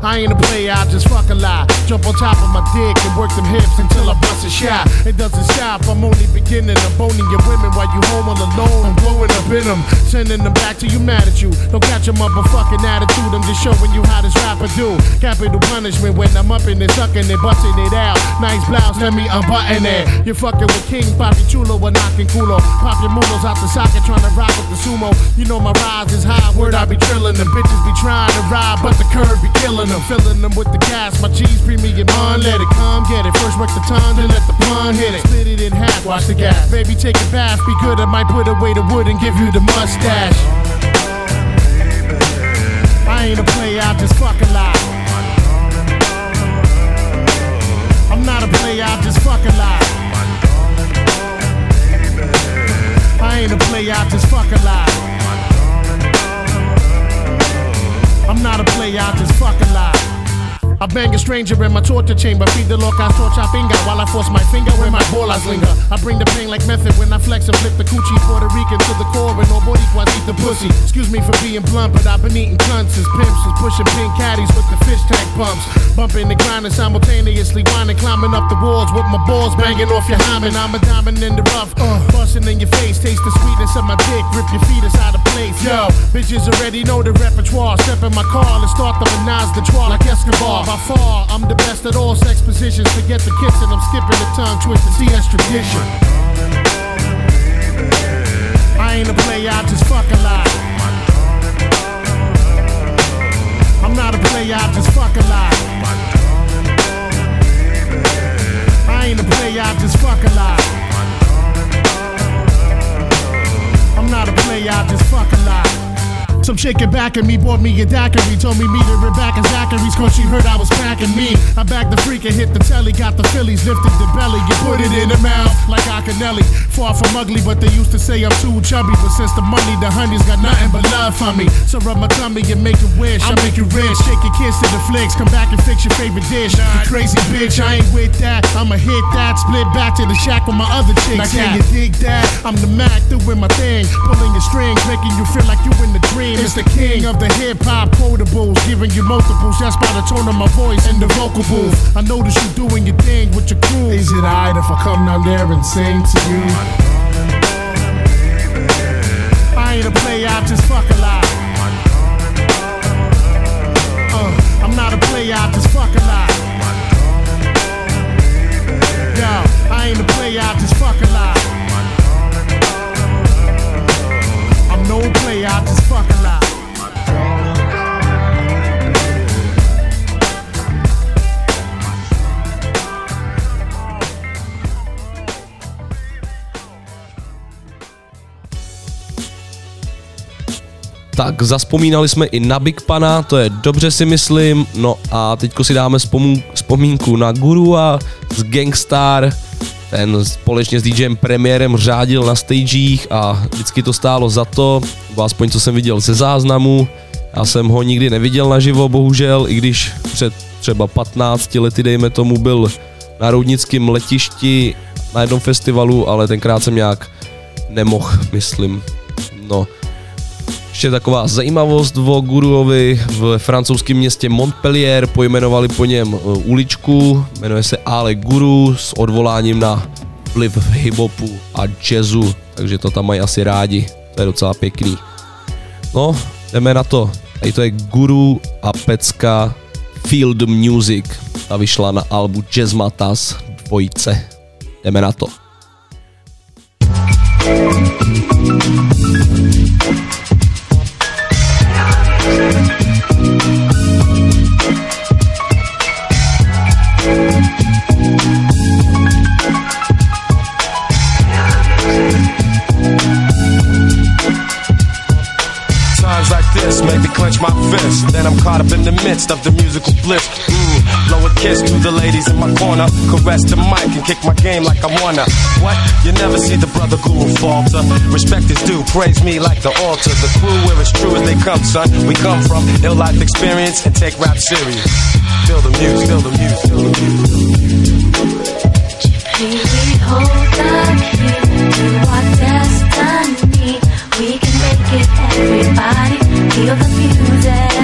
I ain't a player, I just fuck a lot. Jump on top of my dick and work them hips until I bust a shot. It doesn't stop, I'm only beginning. I'm boning your women while you home all alone. I'm blowing up in them, sending them back to you mad at you. Don't catch your motherfucking attitude, I'm just showing you how this rapper do. Capital punishment when I'm up in it, sucking it, busting it out. Nice blouse, let me unbutton it. You're fucking with King Papi Chulo or knocking culo. Pop your mulos out the socket, trying to rock with the sumo. You know my rise is high, word I be drilling them. Bitches be trying to ride, but the curve be killing them. I'm filling them with the gas, my cheese premium on. Let it come, get it. First work the tongue, then let the pun hit it. Split it in half, watch the gas. Baby, take a bath, be good. I might put away the wood and give you the mustache. I ain't a player, I just fuck a lot. I'm not a player, I just fuck a lot. I ain't a player, I just fuck a lot. I'm not a player, I just fuck a lot. I bang a stranger in my torture chamber. Feed the lock, I torch our finger. While I force my finger where my bolas linger. I bring the pain like Method when I flex and flip the coochie. Puerto Rican to the core and all Boricuas eat the pussy. Excuse me for being blunt, but I've been eating cunts since pimps was pushing pink caddies with the fish tank pumps. Bumping and grinding simultaneously, whining, climbing up the walls with my balls banging off your hymen. I'm a diamond in the rough, uh, busting in your face. Taste the sweetness of my dick, rip your feet inside of place. Yo, bitches already know the repertoire. Step in my car, let's start the menage de trois like Escobar. By far, I'm the best at all sex positions. Forget the kiss and I'm skipping the tongue twist to see that's tradition. I ain't a player, I just fuck a lot. I'm not a player, I just fuck a lot. I ain't a player, I just fuck a lot. I'm not a player, I just fuck a lot. Some chick back at me bought me a daiquiri. Told me meet her back at Zachary's cause she heard I was packing me. I bagged the freak and hit the telly. Got the Phillies, lifted the belly. You put it in the mouth like Akinelli. Far from ugly, but they used to say I'm too chubby. But since the money, the honey's got nothing but love for me. So rub my tummy and make a wish. I make you rich. Shake your kiss to the flicks. Come back and fix your favorite dish. You crazy bitch, I ain't with that. I'ma hit that. Split back to the shack with my other chicks. Now can you dig that? I'm the Mac doing my thing. Pulling your strings, making you feel like you in the dream. It's the king of the hip-hop quotables, giving you multiples just by the tone of my voice and the vocal booth. I notice you doing your thing with your crew. Is it alright if I come down there and sing to you? I ain't a player, I just fuck a lot. Uh, I'm not a player, I just fuck a lot. Yo, I ain't a player, I just fuck a lot. No play, I just fuck a lot. Tak zazpomínali jsme i na Big Pana, to je dobře si myslím. No a teďko si dáme vzpomínku, vzpomínku na Guru a z Gangstar. Ten společně s DJem Premiérem řádil na stagech a vždycky to stálo za to, aspoň co jsem viděl ze záznamu. Já jsem ho nikdy neviděl naživo, bohužel, i když před třeba patnácti lety, dejme tomu, byl na Roudnickém letišti na jednom festivalu, ale tenkrát jsem nějak nemohl, myslím. No. Ještě taková zajímavost o Guruovi. V francouzském městě Montpellier pojmenovali po něm uličku, jmenuje se Ale Guru, s odvoláním na vliv hiphopu a jazzu, takže to tam mají asi rádi, to je docela pěkný. No, jdeme na to. Tady to je Guru a pecka Field Music, ta vyšla na albu Jazzmatas dvojice. Jdeme na to. this, make me clench my fist. Then I'm caught up in the midst of the musical bliss. Mm, blow a kiss to the ladies in my corner, caress the mic and kick my game like I wanna. What? You never see the brother Guru falter. Respect is due, praise me like the altar. The crew, we're as true as they come, son. We come from ill life experience and take rap serious. Feel the muse, feel the muse, feel the muse. Baby, hold on, you are destiny. We can make it, everybody. Feel the music.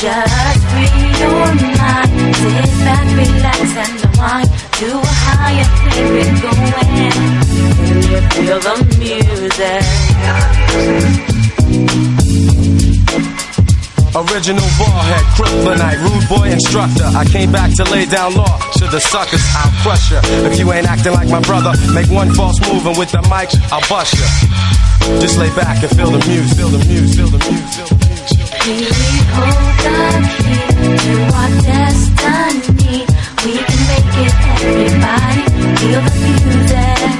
Just free your mind. Sit back, relax, and unwind. To a higher place we're going. Feel the music. Original ballhead, kryptonite, rude boy instructor. I came back to lay down law. To the suckers, I'll crush ya. If you ain't acting like my brother, make one false move and with the mic, I'll bust ya. Just lay back and feel the muse, feel the muse, feel the muse, feel the muse. We hold on here to our destiny. We can make it, everybody. Feel the music.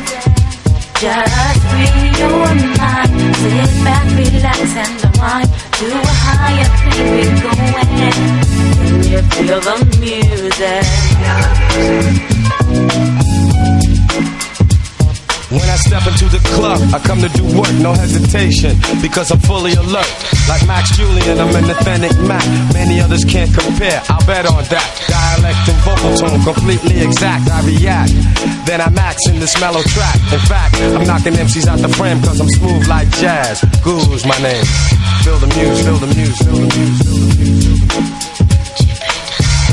Just free your mind. Sit back, relax, and unwind. To a higher place we're going. Can you feel the music? When I step into the club, I come to do work, no hesitation, because I'm fully alert. Like Max Julian, I'm an authentic Mac. Many others can't compare, I'll bet on that. Dialect and vocal tone, completely exact, I react. Then I max in this mellow track. In fact, I'm knocking M Cs out the frame, cause I'm smooth like jazz. Guru's my name. Feel the muse, feel the muse, feel the muse, feel the muse, feel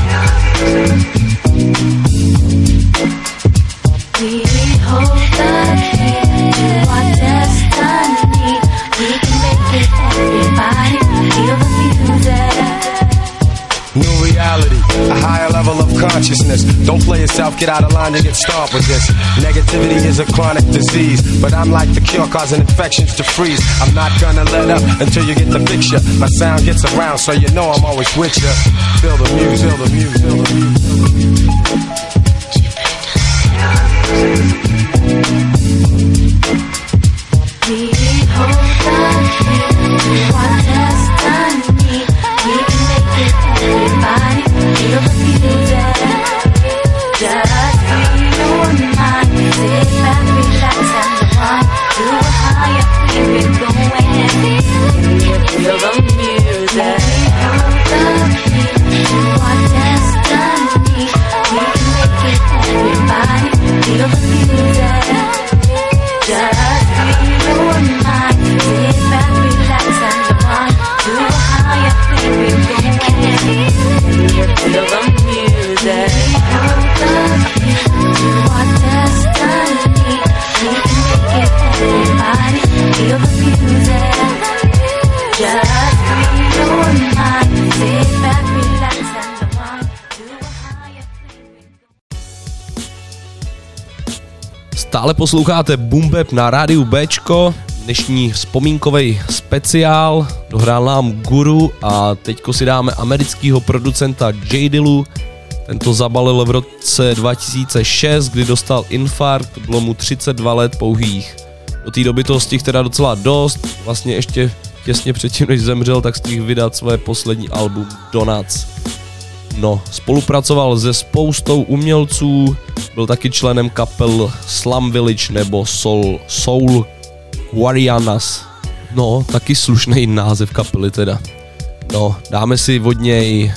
the muse. We hold new reality, a higher level of consciousness. Don't play yourself, get out of line, you get starved with this. Negativity is a chronic disease, but I'm like the cure, causing infections to freeze. I'm not gonna let up until you get the picture. My sound gets around, so you know I'm always with ya. Feel the muse, feel the muse, feel the muse. We hold on to our destiny. Everybody feel the music. Just free your mind. Sit back, relax, and unwind. To a higher place we're going. Feel the music. To our destiny. We can make it. Everybody feel the music. Just free your mind. Sit back, relax, and unwind. To a higher place we're going. Feel the music. What destiny? We can make it, everybody. Feel the music. Just free your mind. Sit back, relax, and unwind. Do a higher thing. Stále posloucháte Boom Bap na rádiu Bčko. Dnešní vzpomínkovej speciál dohrál nám Guru a teďko si dáme amerického producenta J Dillu. Tento zabalil v roce dva tisíce šest, kdy dostal infarkt, bylo mu třicet dva let pouhých. Do té doby toho stihl teda docela dost, vlastně ještě těsně předtím, než zemřel, tak stihl vydat své poslední album Donuts. No, spolupracoval se spoustou umělců, byl taky členem kapel Slum Village nebo Soul Soul Warrianas. No, taky slušný název kapely teda. No, dáme si od něj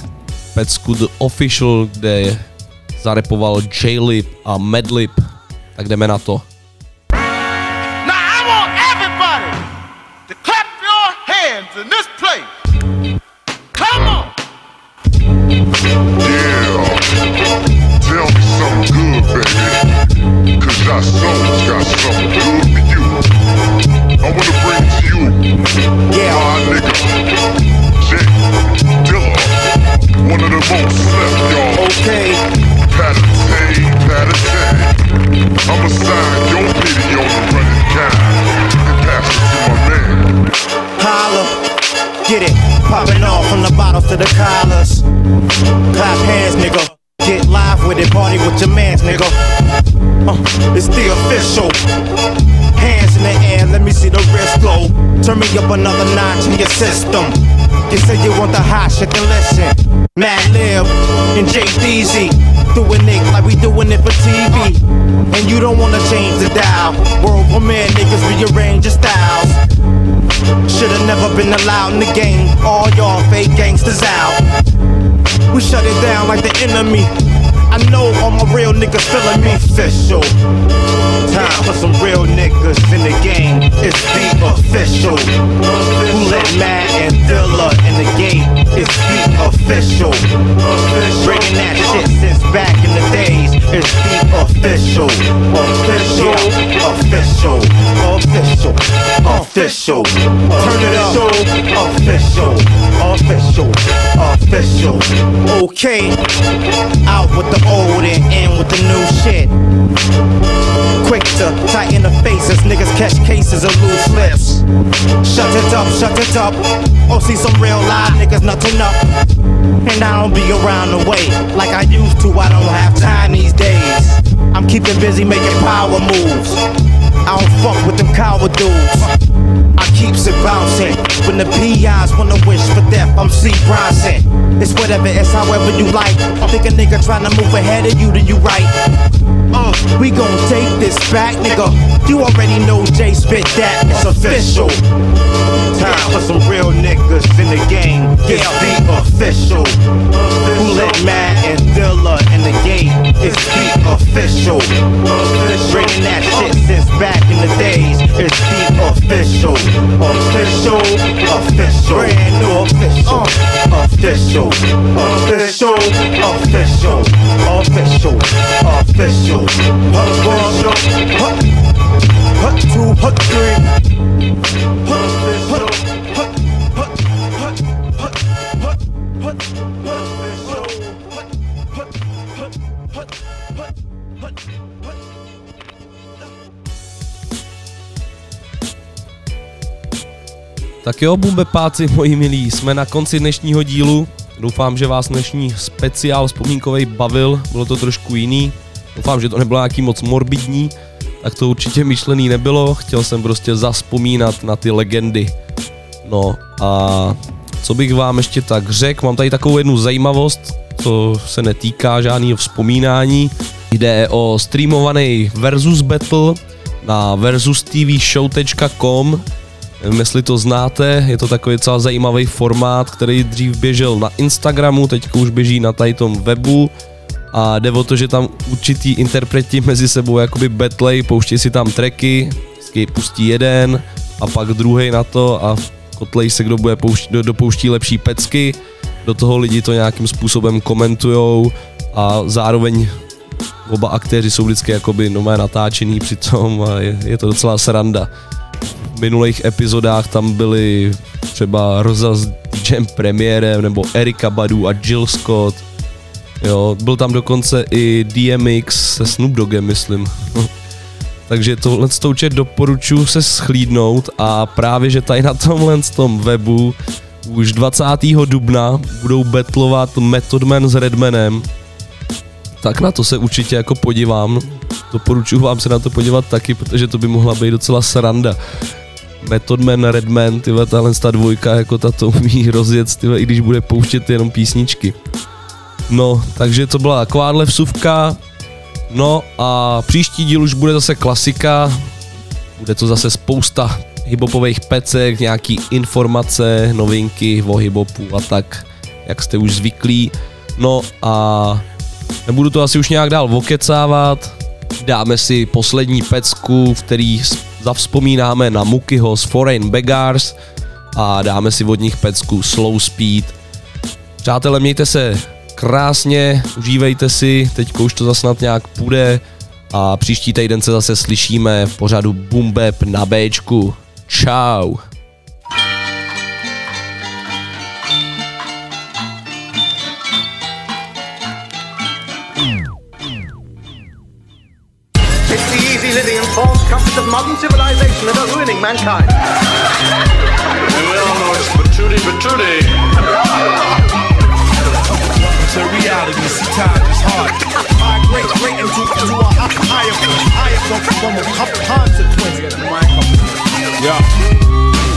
pecku The Official, kde zarepoval Jaylib a Madlib. Tak jdeme na to. Now I want everybody to clap your hands in this place. Come on! Yeah! Tell me something good, baby. Cause our soul's got something good for you. I wanna bring to you, yeah, my nigga, J Dilla, one of the most slept, y'all. Okay. Pat-a-tay, pat-a-tay. I'ma sign your video on the running guy and pass it to my man. Holla, get it, popping off from the bottles to the collars. Clap hands, nigga. get live with it, party with your mans, nigga. Uh, it's the official. Hands in the air, let me see the wrist blow. Turn me up another notch in your system. You say you want the hot shit, then listen. Madlib and J Dizzy doing it like we doing it for T V. And you don't wanna change the dial. World premiere niggas rearrange your styles. Should've never been allowed in the game. All y'all fake gangsters out. We shut it down like the enemy. I know all my real niggas feeling me. Official. Time for some real niggas in the game. It's the official. Who let Mad and Dilla in the game? It's the official. Bringing that shit since back in the days. It's the official. Official. Official. Official. Official. Turn it up. Official. Official. Official. Okay. Out with the old and in with the new shit. Quick to tighten the faces, niggas catch cases of loose lips. Shut it up, shut it up. Oh, see some real live niggas nuttin' up. And I don't be around the way like I used to. I don't have time these days. I'm keeping busy making power moves. I don't fuck with them coward dudes. I keeps it bouncing when the peons wanna wish for death. I'm C. Bronson. It's whatever, it's however you like. I think a nigga tryna move ahead of you, do you right? Uh, we gon' take this back, nigga. You already know Jay spit that. It's official. Time for some real niggas in the game. It's the official. Who let Mad and Dilla in the game? It's the official. Bringing that shit since back in the days. It's the official. Official, official, brand new official, uh, official, official, official, official, official, official. Tak jo, bumbepáci moji milí, jsme na konci dnešního dílu. Doufám, že vás dnešní speciál vzpomínkovej bavil, bylo to trošku jiný. Doufám, že to nebylo nějaký moc morbidní, tak to určitě myšlený nebylo. Chtěl jsem prostě zazpomínat na ty legendy. No a co bych vám ještě tak řekl, mám tady takovou jednu zajímavost, co se netýká žádného vzpomínání. Jde o streamovaný versus battle na versus t v show tečka com. Nevím, jestli to znáte, je to takový celá zajímavý formát, který dřív běžel na Instagramu, teď už běží na tady tom webu a jde o to, že tam určitý interpreti mezi sebou jakoby battlej, pouští si tam tracky, vždycky pustí jeden a pak druhý na to a kotlej se, kdo bude pouští, dopouští lepší pecky, do toho lidi to nějakým způsobem komentujou a zároveň oba aktéři jsou vždycky jakoby nové natáčení přitom a je, je to docela sranda. V minulých epizodách tam byly třeba Roza s DJem Premiérem nebo Erika Badu a Jill Scott. Jo, byl tam dokonce i D M X se Snoop Doggem, myslím. Takže tohle stoučet doporučuji se schlídnout a právě že tady na tomhle tom webu už dvacátého dubna budou battlovat Method Man s Redmanem. Tak na to se určitě jako podívám. Doporučuji vám se na to podívat taky, protože to by mohla být docela sranda. Method Man, Redman, tyhle, tahle ta dvojka, jako ta to umí rozjet, tyhle, i když bude pouštět jenom písničky. No, takže to byla takováhle vsuvka. No a příští díl už bude zase klasika. Bude to zase spousta hiphopových pecek, nějaký informace, novinky o hiphopu a tak, jak jste už zvyklí. No a nebudu to asi už nějak dál okecávat. Dáme si poslední pecku, v který zavzpomínáme na Mukhyho z Foreign Beggars a dáme si od nich pecku Slow Speed. Přátelé, mějte se krásně, užívejte si, teďko už to zas snad nějak půjde a příští týden se zase slyšíme v pořadu Boom Bap na Bčku. Čau. Of modern civilization that are ruining mankind. And we all know it's patootie, patootie. It's a reality, see time is hard. you, you are higher, higher from a consequence. Yeah.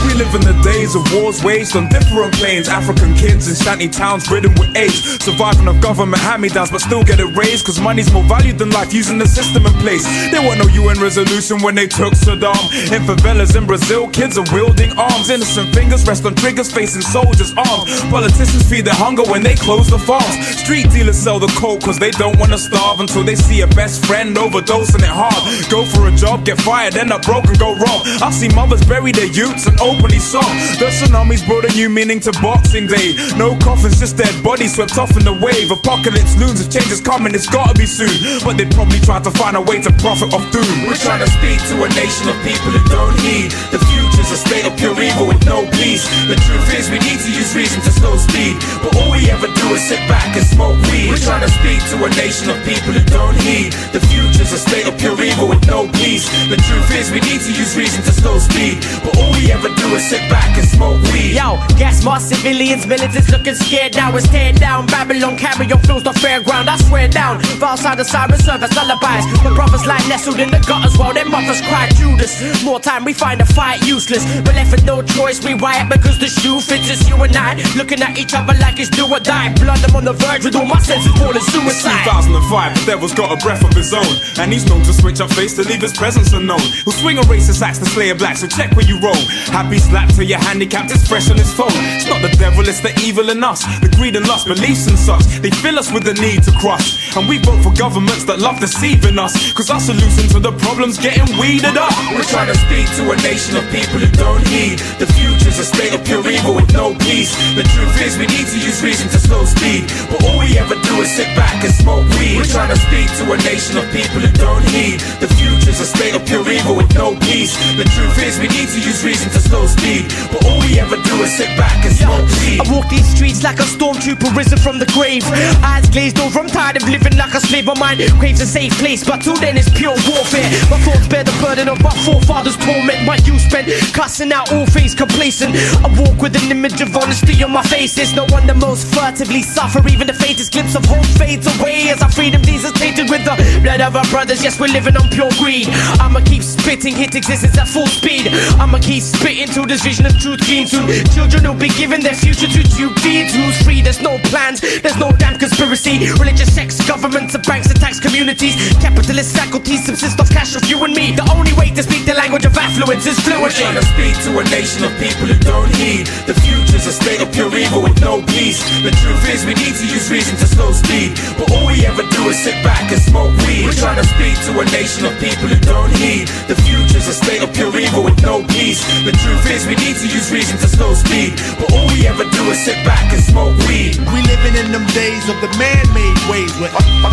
We live in the days of wars waged on different planes. African kids in shanty towns ridden with AIDS, surviving off government hand-me-downs but still get it raised, cause money's more valued than life using the system in place. There weren't no U N resolution when they took Saddam. In favelas in Brazil, kids are wielding arms. Innocent fingers rest on triggers facing soldiers armed. Politicians feed their hunger when they close the farms. Street dealers sell the coke cause they don't wanna starve until they see a best friend overdosing it hard. Go for a job, get fired, end up broke and go wrong. I've seen mothers bury their youths and open song. The tsunamis brought a new meaning to Boxing Day. No coffins, just dead bodies swept off in the wave. Apocalypse looms, if change is coming, it's gotta be soon. But they probably try to find a way to profit off doom. We're trying to speak to a nation of people who don't heed. The future's a state of pure evil with no peace. The truth is we need to use reason to slow speed, but all we ever do is sit back and smoke weed. We're trying to speak to a nation of people who don't heed. The future's a state of pure evil with no peace. The truth is we need to use reason to slow speed, but all we ever do sit back and smoke weed. Yo, gas mask civilians, militants looking scared now. It's tear down, Babylon carry on fills the fairground. I swear down, vile sound of siren serve as lullabies. My brothers lie nestled in the gutters while their mothers cry Judas. More time we find a fight useless, but left with no choice we riot because the shoe fits. It's you and I looking at each other like it's do or die. Blood, I'm on the verge with all my senses calling suicide. It's two thousand five, the devil's got a breath of his own, and he's known to switch up face to leave his presence unknown. He'll swing a racist axe to slay a black, so check where you roll. Happy slap till you're handicapped, it's fresh on his phone. It's not the devil, it's the evil in us. The greed and lust, beliefs and such, they fill us with the need to crush. And we vote for governments that love deceiving us, cause our solution to the problem's getting weeded up. We're trying to speak to a nation of people who don't heed. The future's a state of pure evil with no peace. The truth is we need to use reason to slow speed, but all we ever do is sit back and smoke weed. We're trying to speak to a nation of people who don't heed. The future's a state of pure evil with no peace. The truth is we need to use reason to slow speed, speed, but all we ever do is sit back and smoke weed. I walk these streets like a stormtrooper risen from the grave. Eyes glazed over, I'm tired of living like a slave. My mind craves a safe place, but till then it's pure warfare. My thoughts bear the burden of my forefathers' torment. My youth spent cussing out all things complacent. I walk with an image of honesty on my face. It's no wonder most furtively suffer. Even the faintest glimpse of hope fades away as our freedom is tainted with the blood of our brothers. Yes, we're living on pure greed. I'ma keep spitting, hit existence at full speed. I'ma keep spitting till this vision of truth clean soon. Children will be given their future to tube feeds. Who's free? There's no plans, there's no damn conspiracy. Religious sects, governments and banks and tax communities. Capitalist faculties subsist off cash of you and me. The only way to speak the language of affluence is fluently. We're trying to speak to a nation of people who don't heed. The future's a state of pure evil with no peace. The truth is we need to use reason to slow speed, but all we ever do is sit back and smoke weed. We're trying to speak to a nation of people who don't heed. The future's a state of pure evil with no peace. The truth is we need to use reason to slow speed, but all we ever do is sit back and smoke weed. We living in them days of the man-made ways where I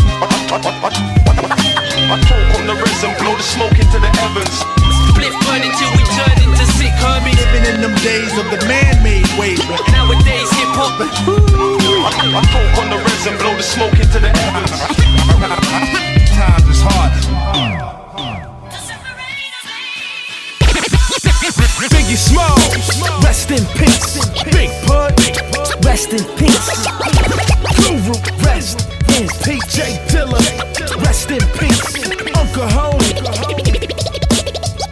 poke on the resin, blow the smoke into the heavens. Split blood until we turn into sick Kirby. Living in them days of the man-made ways where nowadays hip-hop. I poke on the resin, blow the smoke into the heavens. Times is hard. Biggie Smalls, rest in peace. Big Pun, rest in peace. Guru, rest in peace. J Dilla, rest in peace. Uncle Homie,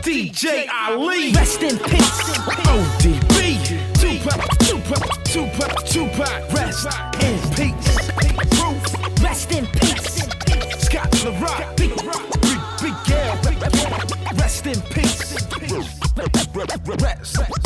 D J Jaylib, rest in peace. O D B, Tupac, Tupac, Tupac, Tupac, rest in peace. Roof, rest in peace. Scott LaRock, Big Big L, rest in peace. Rest.